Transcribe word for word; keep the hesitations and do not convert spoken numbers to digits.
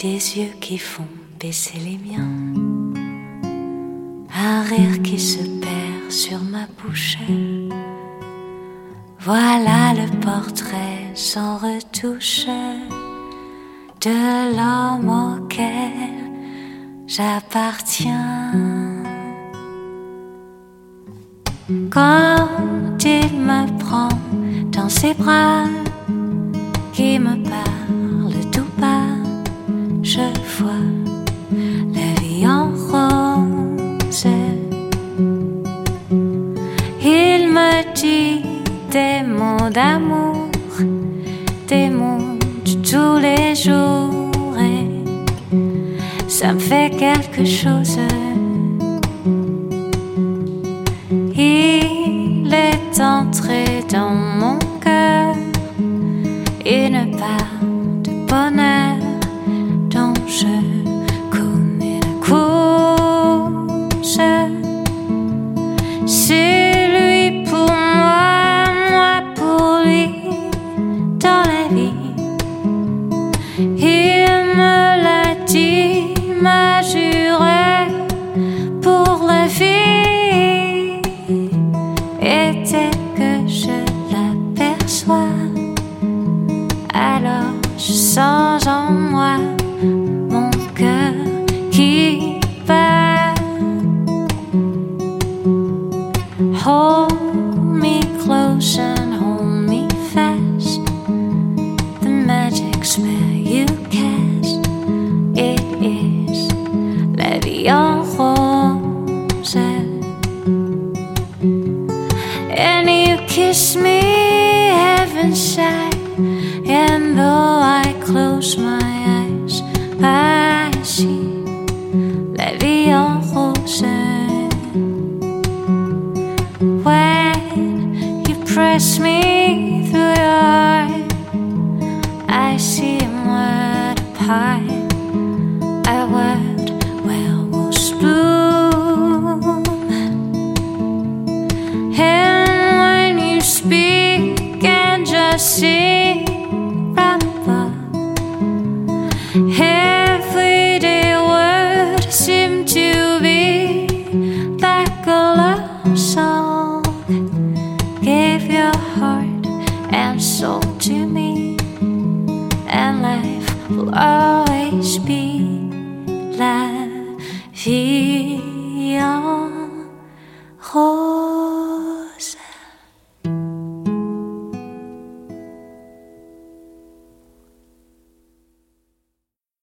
Des yeux qui font baisser les miens, un rire qui se perd sur ma bouche. Voilà le portrait sans retouche de l'homme auquel j'appartiens. Quand il me prend dans ses bras, qui me parle tout bas, je vois la vie en rose. Il me dit des mots d'amour, des mots de tous les jours, et ça me fait quelque chose. Il est entré dans mon cœur une part de bonheur dont je connais la cause. C'est lui pour moi, moi pour lui dans la vie. Il me l'a dit, m'a juré pour la vie. Et dès que je l'aperçois, alors je sens en moi mon cœur qui bat. Hold me close and hold me fast. The magic spell you cast, it is La Vie En Rose. And you kiss me, heaven side. And though I close my eyes, I see La Vie En Rose. When you press me through your heart, I see a word apart, a word where rose bloom. And when you speak and just see, everyday words seem to be like a love song. Give your heart and soul to me, and life will always be La Vie.